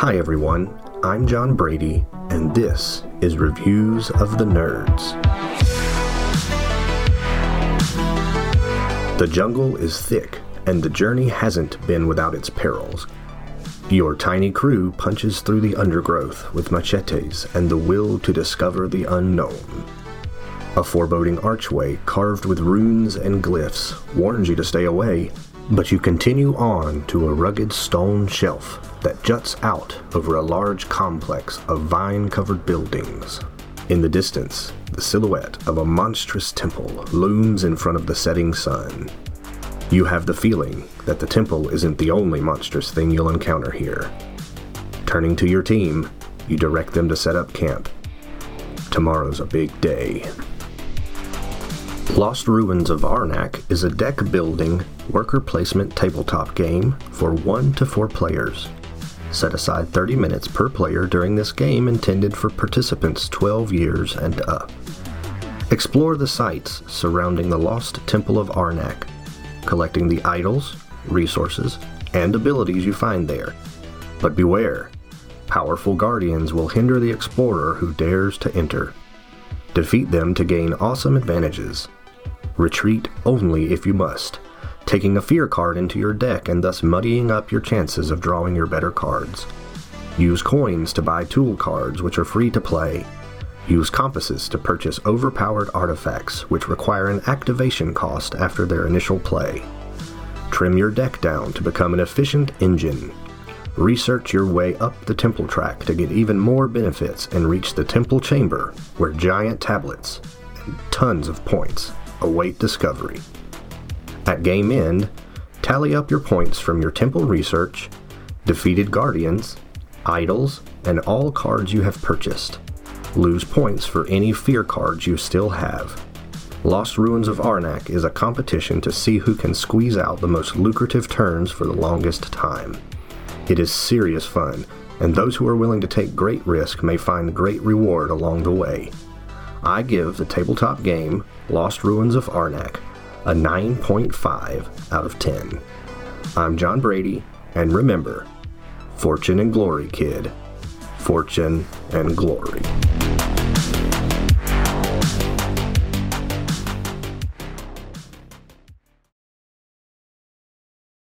Hi everyone, I'm John Brady, and this is Reviews of the Nerds. The jungle is thick, and the journey hasn't been without its perils. Your tiny crew punches through the undergrowth with machetes and the will to discover the unknown. A foreboding archway carved with runes and glyphs warns you to stay away, but you continue on to a rugged stone shelf that juts out over a large complex of vine-covered buildings. In the distance, the silhouette of a monstrous temple looms in front of the setting sun. You have the feeling that the temple isn't the only monstrous thing you'll encounter here. Turning to your team, you direct them to set up camp. Tomorrow's a big day. Lost Ruins of Arnak is a deck-building, worker-placement tabletop game for 1 to 4 players. Set aside 30 minutes per player during this game intended for participants 12 years and up. Explore the sites surrounding the Lost Temple of Arnak, collecting the idols, resources, and abilities you find there. But beware, powerful guardians will hinder the explorer who dares to enter. Defeat them to gain awesome advantages. Retreat only if you must, taking a fear card into your deck and thus muddying up your chances of drawing your better cards. Use coins to buy tool cards, which are free to play. Use compasses to purchase overpowered artifacts, which require an activation cost after their initial play. Trim your deck down to become an efficient engine. Research your way up the temple track to get even more benefits and reach the temple chamber, where giant tablets and tons of points await discovery. At game end, tally up your points from your temple research, defeated guardians, idols, and all cards you have purchased. Lose points for any fear cards you still have. Lost Ruins of Arnak is a competition to see who can squeeze out the most lucrative turns for the longest time. It is serious fun, and those who are willing to take great risk may find great reward along the way. I give the tabletop game, Lost Ruins of Arnak, a 9.5 out of 10. I'm John Brady, and remember, fortune and glory, kid. Fortune and glory.